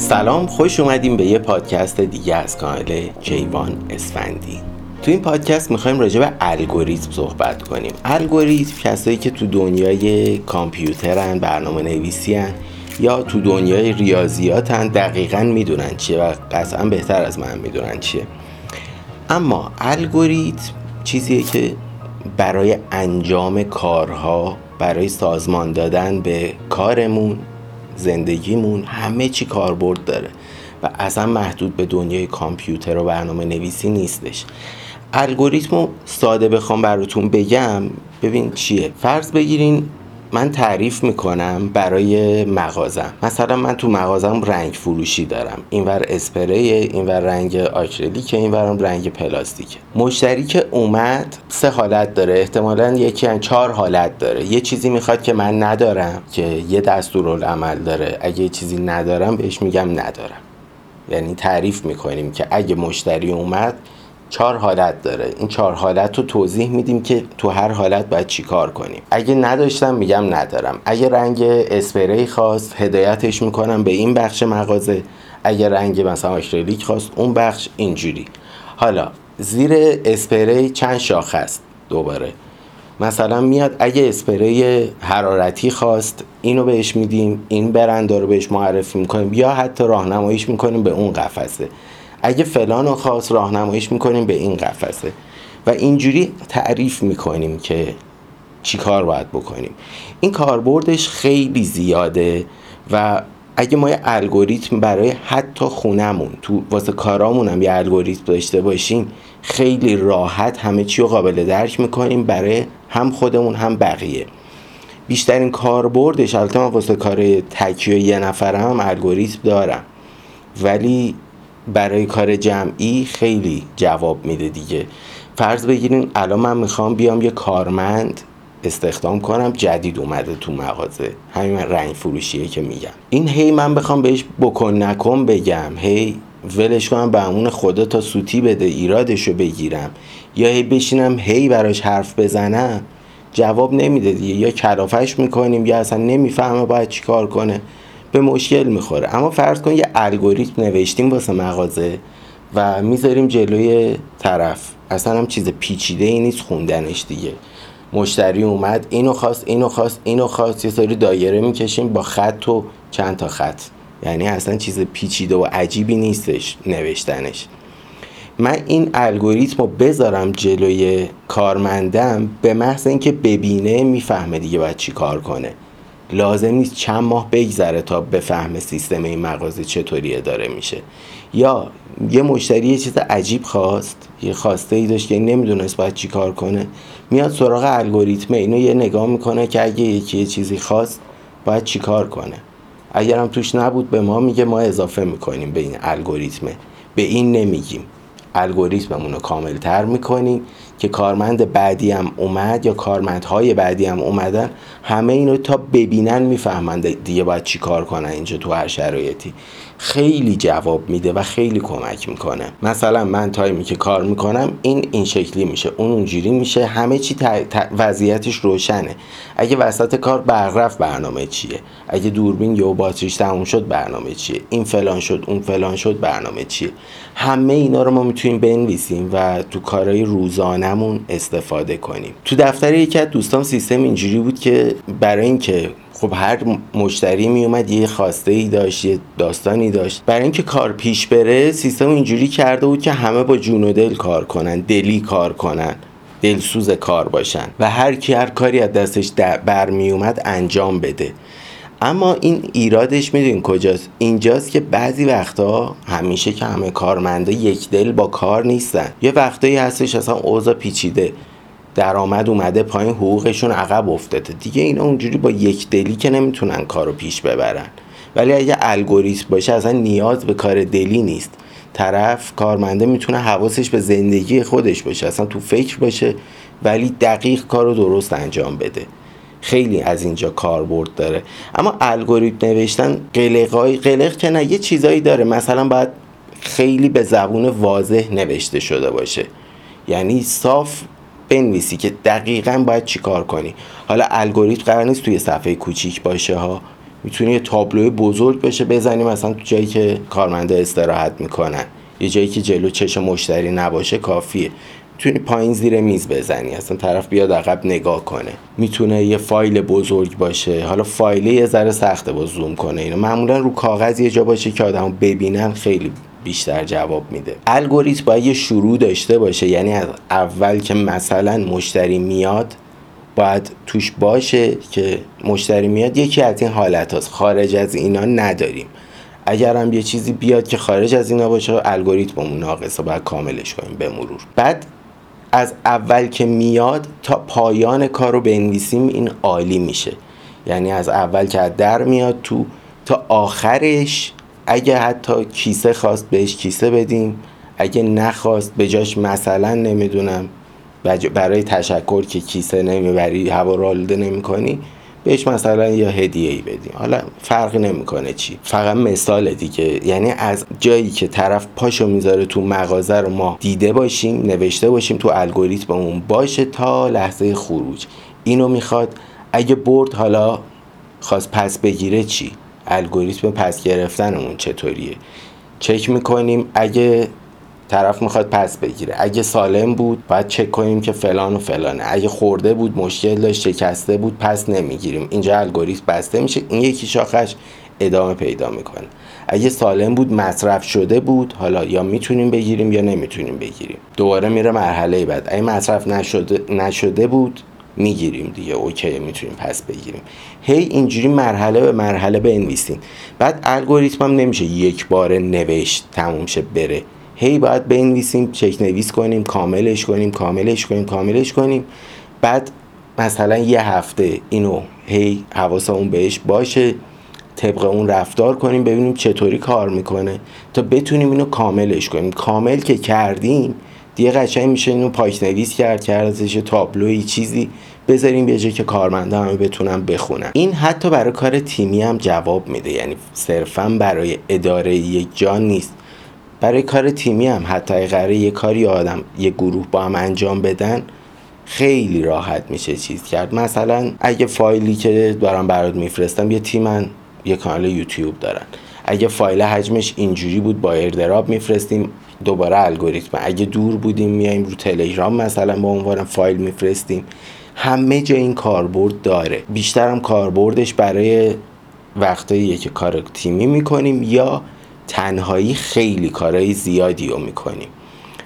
سلام، خوش اومدیم به یه پادکست دیگه از کانال کیوان اسفندی. تو این پادکست میخوایم راجع به الگوریتم صحبت کنیم. الگوریتم کسایی که تو دنیای کامپیوترن، برنامه نویسین یا تو دنیای ریاضیاتن دقیقاً میدونن چیه و قطعاً بهتر از من میدونن چیه. اما الگوریتم چیزیه که برای انجام کارها، برای سازمان دادن به کارمون، زندگیمون، همه چی کاربرد داره و اصلا محدود به دنیای کامپیوتر و برنامه نویسی نیستش. الگوریتمو ساده بخوام براتون بگم ببین چیه. فرض بگیرین من تعریف میکنم برای مغازم، مثلا من تو مغازم رنگ فروشی دارم، اینور اسپریه، اینور رنگ آکریلیکه، اینورم رنگ پلاستیکه. مشتری که اومد سه حالت داره، احتمالاً یکی از چهار حالت داره. یه چیزی میخواد که من ندارم که یه دستورالعمل داره، اگه چیزی ندارم بهش میگم ندارم. یعنی تعریف میکنیم که اگه مشتری اومد چهار حالت داره، این چهار حالت رو توضیح میدیم که تو هر حالت باید چی کار کنیم. اگه نداشتم میگم ندارم. اگه رنگ اسپری خواست هدایتش میکنم به این بخش مغازه، اگه رنگ مثلا آکریلیک خواست اون بخش، اینجوری. حالا زیر اسپری چند شاخه است دوباره، مثلا میاد اگه اسپری حرارتی خواست اینو بهش میدیم، این برند رو بهش معرفی میکنیم یا حتی راهنماییش میکنیم به اون قفسه. اگه فلانو خواست راهنماییش میکنیم به این قفسه و اینجوری تعریف میکنیم که چی کار باید بکنیم. این کاربردش خیلی زیاده و اگه ما یه الگوریتم برای حتی خونمون تو واسه کارامون هم یه الگوریتم داشته باشیم، خیلی راحت همه چی رو قابل درک میکنیم برای هم خودمون هم بقیه. بیشترین کاربردش البته من واسه کار تکی و یه نفرم الگوریتم دارم، ولی برای کار جمعی خیلی جواب میده دیگه. فرض بگیرین الان من میخوام بیام یه کارمند استخدام کنم جدید اومده تو مغازه، همین رنگ فروشیه که میگم. این هی من بخوام بهش بکن نکن بگم، هی ولش کنم به امون خدا تا سوتی بده ایرادشو بگیرم، یا هی بشینم هی براش حرف بزنم، جواب نمیده دیگه. یا کلافش میکنیم یا اصلا نمیفهمه باید چی کار کنه، به مشکل میخوره. اما فرض کن یه الگوریتم نوشتیم واسه مغازه و میذاریم جلوی طرف، اصلا هم چیز پیچیده ای نیست خوندنش دیگه. مشتری اومد اینو خواست یه سری دایره میکشیم با خط و چند تا خط، یعنی اصلا چیز پیچیده و عجیبی نیستش نوشتنش. من این الگوریتم رو بذارم جلوی کارمندم، به محض اینکه ببینه میفهمه دیگه باید چی کار کنه. لازم نیست چند ماه بگذره تا بفهمه سیستم این مغازه چطوری اداره میشه. یا یه مشتری یه چیز عجیب خواست، یه خواسته ای داشت که نمیدونست باید چی کار کنه، میاد سراغ الگوریتمه، اینو یه نگاه میکنه که اگه یکی یه چیزی خواست باید چی کار کنه. اگرم توش نبود به ما میگه، ما اضافه میکنیم به این الگوریتمه، به این نمیگیم. الگوریتممون رو کامل‌تر می‌کنیم که کارمند بعدی هم اومد یا کارمندهای بعدی هم اومدن، همه اینو تا ببینن میفهمن دیگه باید چی کار کنن اینجا تو هر شرایطی. خیلی جواب میده و خیلی کمک میکنه. مثلا من تایمی که کار میکنم این شکلی میشه، اون اونجوری میشه، همه چی وضعیتش روشنه. اگه وسط کار برق رفت برنامه چیه، اگه دوربین یا باتریش تموم شد برنامه چیه، این فلان شد اون فلان شد برنامه چیه. همه اینا رو ما میتونیم بنویسیم و تو کارهای روزانمون استفاده کنیم. تو دفتر یکی از دوستام سیستم اینجوری بود که برای اینکه خب هر مشتری می اومد یه خواسته ای داشت، یه داستانی داشت، برای اینکه کار پیش بره سیستم اینجوری کرده بود که همه با جون و دل کار کنن، دلی کار کنن، دلسوز کار باشن و هر کی هر کاری از دستش برمی اومد انجام بده. اما این ایرادش میدونین کجاست؟ اینجاست که بعضی وقتا همیشه که همه کارمندا یک دل با کار نیستن، یه وقتایی هستش اصلا اوضاع پیچیده، درآمد اومده پایین، حقوقشون عقب افتاده دیگه. اینا اونجوری با یک دلی که نمیتونن کارو پیش ببرن. ولی اگه الگوریتم باشه اصلا نیاز به کار دلی نیست. طرف کارمنده میتونه حواسش به زندگی خودش باشه، اصلا تو فکر باشه ولی دقیق کارو درست انجام بده. خیلی از اینجا کاربرد داره. اما الگوریتم نوشتن قلق که نه، یه چیزایی داره. مثلا باید خیلی به زبون واضح نوشته شده باشه، یعنی صاف بنویسی که دقیقاً باید چی کار کنی. حالا الگوریتم قرار نیست توی صفحه کوچیک باشه ها، میتونه یه تابلو بزرگ بشه بزنیم مثلا تو جایی که کارمندا استراحت میکنن، یه جایی که جلو چشم مشتری نباشه کافیه. میتونی پایین زیر میز بزنی اصلا طرف بیاد عقب نگاه کنه. میتونه یه فایل بزرگ باشه، حالا فایل یه ذره سخته با زوم کنه، اینو معمولا رو کاغذ یه جا باشه که آدمو ببینن خیلی بیشتر جواب میده. الگوریتم باید یه شروع داشته باشه، یعنی از اول که مثلا مشتری میاد باید توش باشه که مشتری میاد یکی از این حالت هاست، خارج از اینا نداریم. اگر هم یه چیزی بیاد که خارج از اینا باشه الگوریتممون ناقصه، باید کاملش کنیم به مرور. بعد از اول که میاد تا پایان کار رو بنویسیم این عالی میشه، یعنی از اول که از در میاد تو تا آخرش اگه حتی کیسه خواست بهش کیسه بدیم، اگه نخواست به جاش مثلا نمیدونم برای تشکر که کیسه نمیبری هوا رو آلوده نمیکنی بهش مثلا یا هدیه‌ای بدیم، حالا فرق نمیکنه چی، فقط مثال دیگه. یعنی از جایی که طرف پاشو میذاره تو مغازه رو ما دیده باشیم، نوشته باشیم تو الگوریتممون باشه تا لحظه خروج. اینو میخواد. اگه برد حالا خواست پس بگیره چی؟ الگوریتم پس گرفتنمون چطوریه؟ چک میکنیم اگه طرف میخواد پس بگیره، اگه سالم بود باید چک کنیم که فلان و فلانه، اگه خورده بود مشکل داشت شکسته بود پس نمیگیریم. اینجا الگوریتم بسته میشه، این یکی شاخش ادامه پیدا میکنه. اگه سالم بود مصرف شده بود حالا یا میتونیم بگیریم یا نمیتونیم بگیریم، دوباره میره مرحله بعد. اگه مصرف نشده بود میگیریم دیگه، اوکی میتونیم پس بگیریم. اینجوری مرحله به مرحله بنویسین. بعد الگوریتمم نمیشه یک بار نوشت تموم شه بره، باید بنویسیم، چک نویس کنیم، کاملش کنیم. بعد مثلا یه هفته اینو حواسمون بهش باشه، طبق اون رفتار کنیم، ببینیم چطوری کار میکنه تا بتونیم اینو کاملش کنیم. کامل که کردیم دیگه قشنگ میشه اینو پاک‌نویس کردش تابلوی چیزی بذاریم یه جایی که کارمندا همه بتونن بخونن. این حتی برای کار تیمی هم جواب میده، یعنی صرفا برای اداره یک جا نیست، برای کار تیمی هم حتی اگه یه کاری آدم یه گروه با هم انجام بدن خیلی راحت میشه چیز کرد. مثلا اگه فایلی که دارم برات میفرستم، یه تیمن یه کانال یوتیوب دارن، اگه فایل حجمش اینجوری بود با ایردراب میفرستیم، دوباره الگوریتم. اگه دور بودیم میایم رو تلگرام مثلا با عنوان فایل میفرستیم. همه جا این کاربرد داره، بیشترم کاربردش برای وقتاییه که کار تیمی میکنیم یا تنهایی خیلی کارهای زیادی رو میکنیم.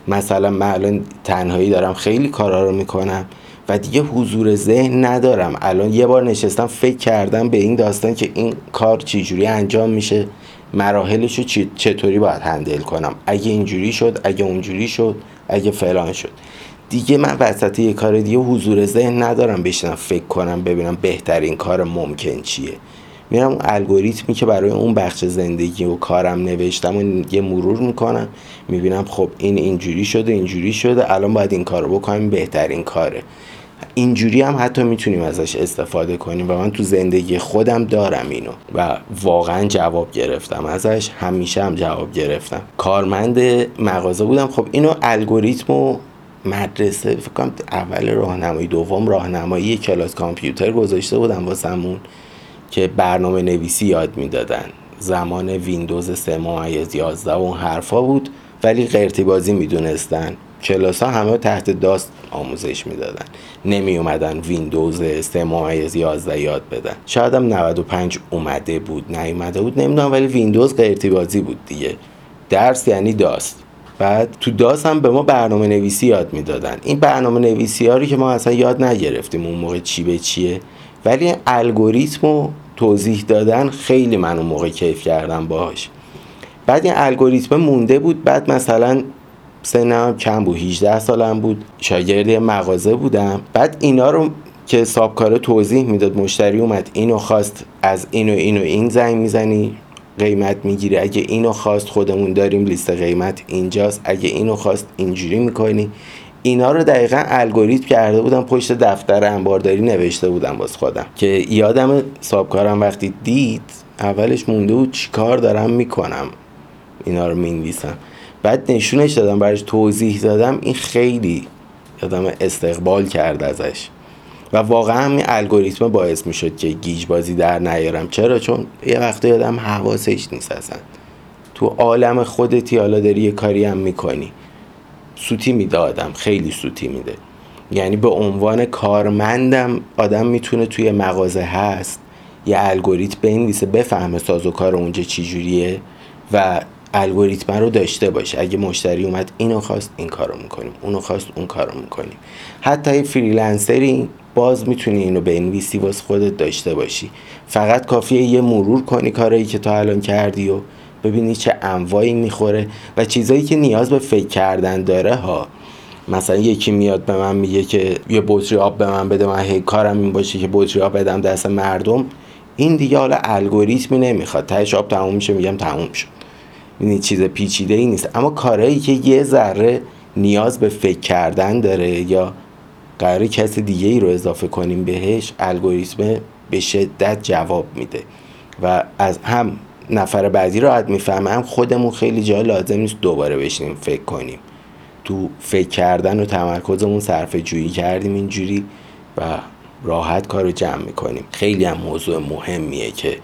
مثلا من الان تنهایی دارم خیلی کارها رو میکنم و دیگه حضور ذهن ندارم. الان یه بار نشستم فکر کردم به این داستان که این کار چجوری انجام میشه، مراحلش رو چطوری باید هندل کنم، اگه اینجوری شد، اگه اونجوری شد، اگه فلان شد. دیگه من وسط یه کار دیگه حضور ذهن ندارم بشینم فکر کنم ببینم بهترین کار ممکن چیه. میرم اون الگوریتمی که برای اون بخش زندگی و کارم نوشتم و یه مرور میکنم، میبینم خب این اینجوری شده، الان باید این کارو بکنم، بهترین کاره. اینجوری هم حتی میتونیم ازش استفاده کنیم و من تو زندگی خودم دارم اینو و واقعا جواب گرفتم ازش، همیشه هم جواب گرفتم. کارمند مغازه بودم، خب اینو الگوریتمو مدرسه فکر کنم اول راهنمایی دوم راهنمایی کلاس کامپیوتر گذاشته بودم واسمون که برنامه نویسی یاد میدادن، زمان ویندوز 3.11 و اون حرفا بود، ولی قرتی بازی میدونستن. کلاس ها همه تحت داست آموزش میدادن، نمی اومدن ویندوز 3.11 یاد بدن. شاید هم 95 اومده بود نیومده بود نمیدونم، ولی ویندوز قرتی بازی بود دیگه، درس یعنی داست. بعد تو داست هم به ما برنامه نویسی یاد میدادن. این برنامه نویسی ها رو که ما اصلا یاد نگرفتیم اون موقع چی به چیه، ولی الگوریتمو توضیح دادن خیلی من اون موقع کیف کردم باهاش. بعد این الگوریتم مونده بود. بعد مثلا سنم کم بود، 18 سالم بود، شاگرد مغازه بودم. بعد اینا رو که سابکاره توضیح میداد، مشتری اومد اینو خواست، از این زنگ میزنی قیمت میگیری، اگه اینو خواست خودمون داریم لیست قیمت اینجاست، اگه اینو خواست اینجوری میکنی. اینا رو دقیقاً الگوریتم کرده بودم، پشت دفتر انبارداری نوشته بودم واسه خودم که یادم صاحبکارم وقتی دید اولش مونده بود چی کار دارم میکنم، اینا رو مینویسم. بعد نشونش دادم، براش توضیح دادم، این خیلی یادم استقبال کرد ازش و واقعا این الگوریتم باعث میشد که گیج بازی در نیارم. چرا؟ چون یه وقتی آدم حواسش نیست اصلا. تو عالم خودتی، حالا داری یه کاری هم میکنی. سوتی میده آدم، خیلی سوتی میده. یعنی به عنوان کارمندم آدم میتونه توی مغازه هست یه الگوریتم بنویسه، بفهمه ساز و کار اونجا چی جوریه و الگوریتم رو داشته باشه. اگه مشتری اومد اینو خواست این کارو میکنیم، اونو خواست اون کارو میکنیم. حتی فریلنسری باز میتونی اینو بنویسی واسه خودت داشته باشی. فقط کافیه یه مرور کنی کارایی که تا الان کردی و ببینی چه انواعی میخوره و چیزایی که نیاز به فکر کردن داره ها. مثلا یکی میاد به من میگه که یه بطری آب به من بده، من هی کارم این باشه که بطری آب بدم دست مردم. این دیگه حالا الگوریتمی نمیخواد، تهش آب تموم میشه، میگم تموم شد. این چیز پیچیده ای نیست. اما کارهایی که یه ذره نیاز به فکر کردن داره یا قراره کس دیگه ای رو اضافه کنیم بهش، الگوریتم به شدت جواب میده و از هم نفر بعدی راحت میفهمه، هم خودمون خیلی جا لازم نیست دوباره بشینیم فکر کنیم. تو فکر کردن و تمرکزمون صرفه جویی کردیم اینجوری و راحت کارو جمع میکنیم. خیلی هم موضوع مهمیه که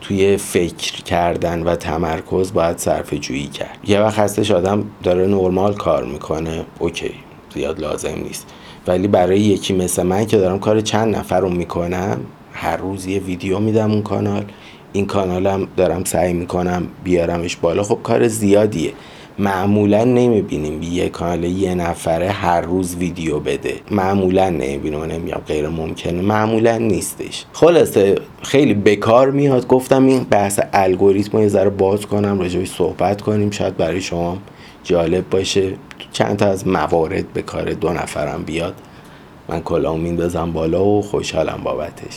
توی فکر کردن و تمرکز باید صرفه جویی کرد. یه وقت هستش آدم داره نورمال کار میکنه، اوکی، زیاد لازم نیست. ولی برای یکی مثل من که دارم کار چند نفر رو میکنم، هر روز یه ویدیو میدم اون کانال، این کانالم دارم سعی میکنم بیارمش بالا، خب کار زیادیه. معمولا نمیبینیم یه کانال یه نفره هر روز ویدیو بده، معمولا نمیبینیم. نمیگم غیر ممکنه، معمولا نیستش. خلاصه خیلی بکار میاد. گفتم این بحث الگوریتم رو یه ذره باز کنم، راجعش صحبت کنیم، شاید برای شما جالب باشه. چند تا از موارد به کار دو نفرم بیاد، من کلامو میندازم بالا و خوشحالم بابتش.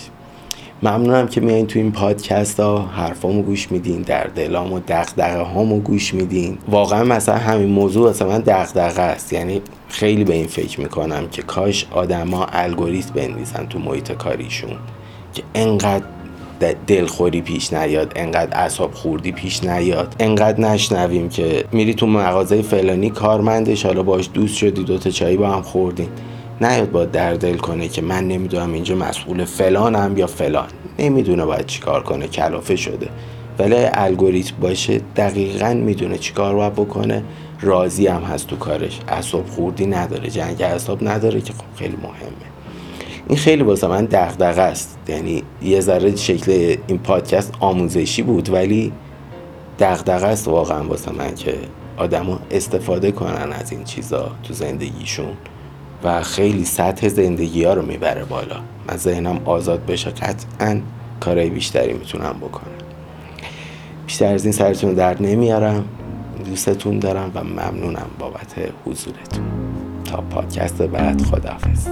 ممنونم که میایین تو این پادکست ها، حرفامو گوش میدین، در دلام و دغدغه هامو گوش میدین. واقعا مثلا همین موضوع واسه من دغدغه است. یعنی خیلی به این فکر میکنم که کاش آدما الگوریتم بنویسن تو محیط کاریشون که انقدر دلخوری پیش نیاد، انقدر اعصاب خوردی پیش نیاد، انقدر نشنویم که میری تو مغازه فلانی کارمندش، حالا باش دوست شدی، دوتا چایی با هم خوردین، نیاد با دردل کنه که من نمیدونم اینجا مسئول فلانم یا فلان، نمیدونه باید چیکار کنه، کلافه شده. ولی الگوریتم باشه دقیقاً میدونه چیکار باید بکنه، راضی هم هست تو کارش، اعصاب خوردی نداره، جنگ اعصاب نداره که خب خیلی مهمه. این خیلی واسه من دغدغه است. یعنی یه ذره شکل این پادکست آموزشی بود ولی دغدغه است واقعا واسه من که آدما استفاده کنن از این چیزا تو زندگیشون و خیلی سطح زندگی ها رو میبره بالا. من ذهنم آزاد بشه قطعا کارهای بیشتری میتونم بکنم. بیشتر از این سرتون درد نمیارم، دوستتون دارم و ممنونم بابت حضورتون. تا پادکست بعد، خداحافظ.